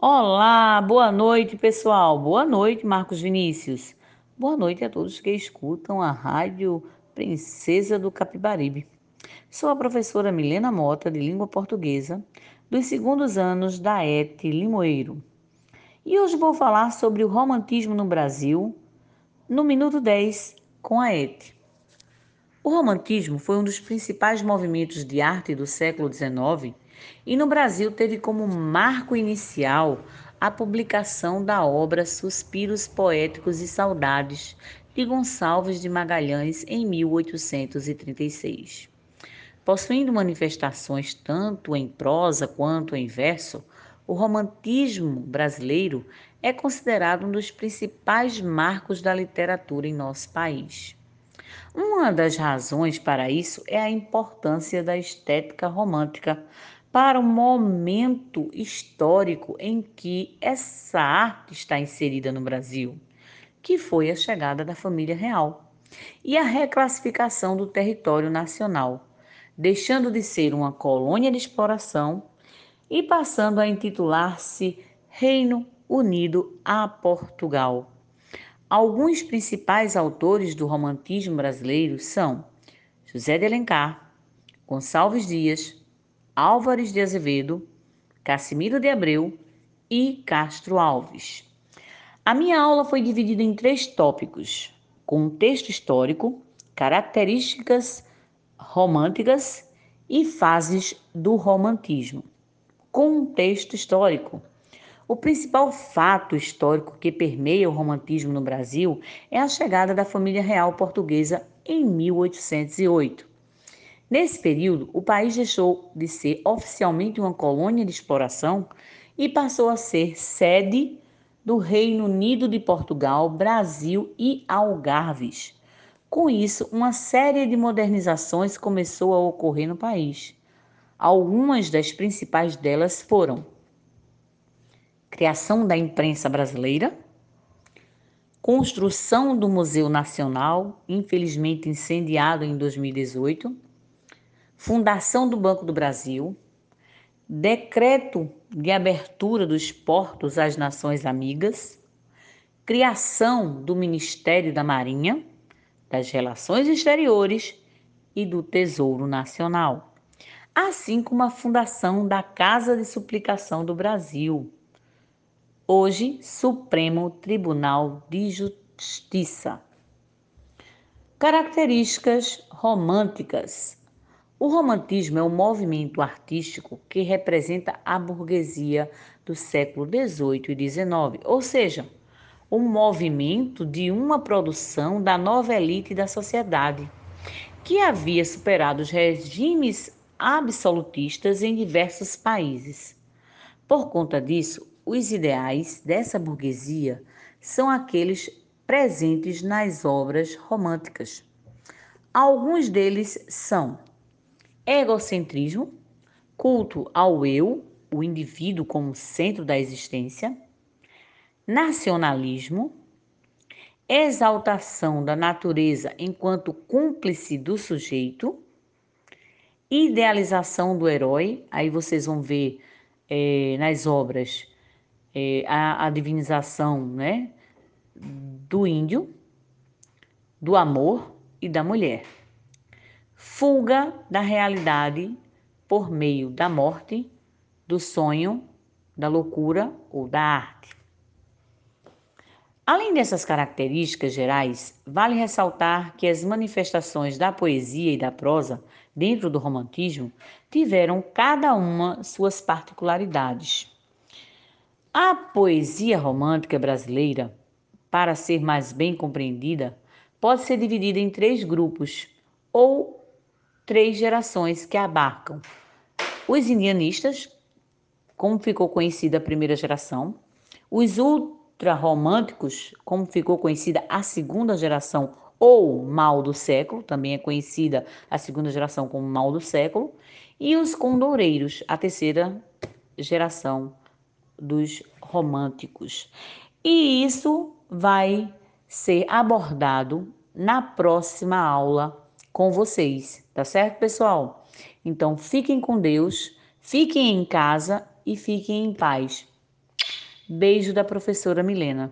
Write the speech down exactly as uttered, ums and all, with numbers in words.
Olá, boa noite pessoal, boa noite Marcos Vinícius, boa noite a todos que escutam a rádio Princesa do Capibaribe. Sou a professora Milena Mota, de língua portuguesa, dos segundos anos da Ete Limoeiro. E hoje vou falar sobre o romantismo no Brasil, no Minuto dez, com a Ete. O romantismo foi um dos principais movimentos de arte do século dezenove e no Brasil teve como marco inicial a publicação da obra Suspiros Poéticos e Saudades, de Gonçalves de Magalhães, em mil oitocentos e trinta e seis. Possuindo manifestações tanto em prosa quanto em verso, o romantismo brasileiro é considerado um dos principais marcos da literatura em nosso país. Uma das razões para isso é a importância da estética romântica para o momento histórico em que essa arte está inserida no Brasil, que foi a chegada da família real e a reclassificação do território nacional, deixando de ser uma colônia de exploração e passando a intitular-se Reino Unido a Portugal. Alguns principais autores do romantismo brasileiro são José de Alencar, Gonçalves Dias, Álvares de Azevedo, Casimiro de Abreu e Castro Alves. A minha aula foi dividida em três tópicos: contexto histórico, características românticas e fases do romantismo. Contexto histórico. O principal fato histórico que permeia o romantismo no Brasil é a chegada da família real portuguesa em mil oitocentos e oito. Nesse período, o país deixou de ser oficialmente uma colônia de exploração e passou a ser sede do Reino Unido de Portugal, Brasil e Algarves. Com isso, uma série de modernizações começou a ocorrer no país. Algumas das principais delas foram: criação da imprensa brasileira, construção do Museu Nacional, infelizmente incendiado em dois mil e dezoito, fundação do Banco do Brasil, decreto de abertura dos portos às nações amigas, criação do Ministério da Marinha, das Relações Exteriores e do Tesouro Nacional, assim como a fundação da Casa de Suplicação do Brasil, hoje Supremo Tribunal de Justiça. Características românticas. O romantismo é um movimento artístico que representa a burguesia do século dezoito e dezenove, ou seja, um movimento de uma produção da nova elite da sociedade, que havia superado os regimes absolutistas em diversos países. Por conta disso, os ideais dessa burguesia são aqueles presentes nas obras românticas. Alguns deles são egocentrismo, culto ao eu, o indivíduo como centro da existência, nacionalismo, exaltação da natureza enquanto cúmplice do sujeito, idealização do herói. Aí vocês vão ver é, nas obras a, a divinização, né, do índio, do amor e da mulher. Fuga da realidade por meio da morte, do sonho, da loucura ou da arte. Além dessas características gerais, vale ressaltar que as manifestações da poesia e da prosa dentro do romantismo tiveram cada uma suas particularidades. A poesia romântica brasileira, para ser mais bem compreendida, pode ser dividida em três grupos ou três gerações que abarcam os indianistas, como ficou conhecida a primeira geração, os ultrarromânticos, como ficou conhecida a segunda geração ou mal do século, também é conhecida a segunda geração como mal do século, e os condoreiros, a terceira geração dos românticos. E isso vai ser abordado na próxima aula com vocês, tá certo, pessoal? Então, fiquem com Deus, fiquem em casa e fiquem em paz. Beijo da professora Milena.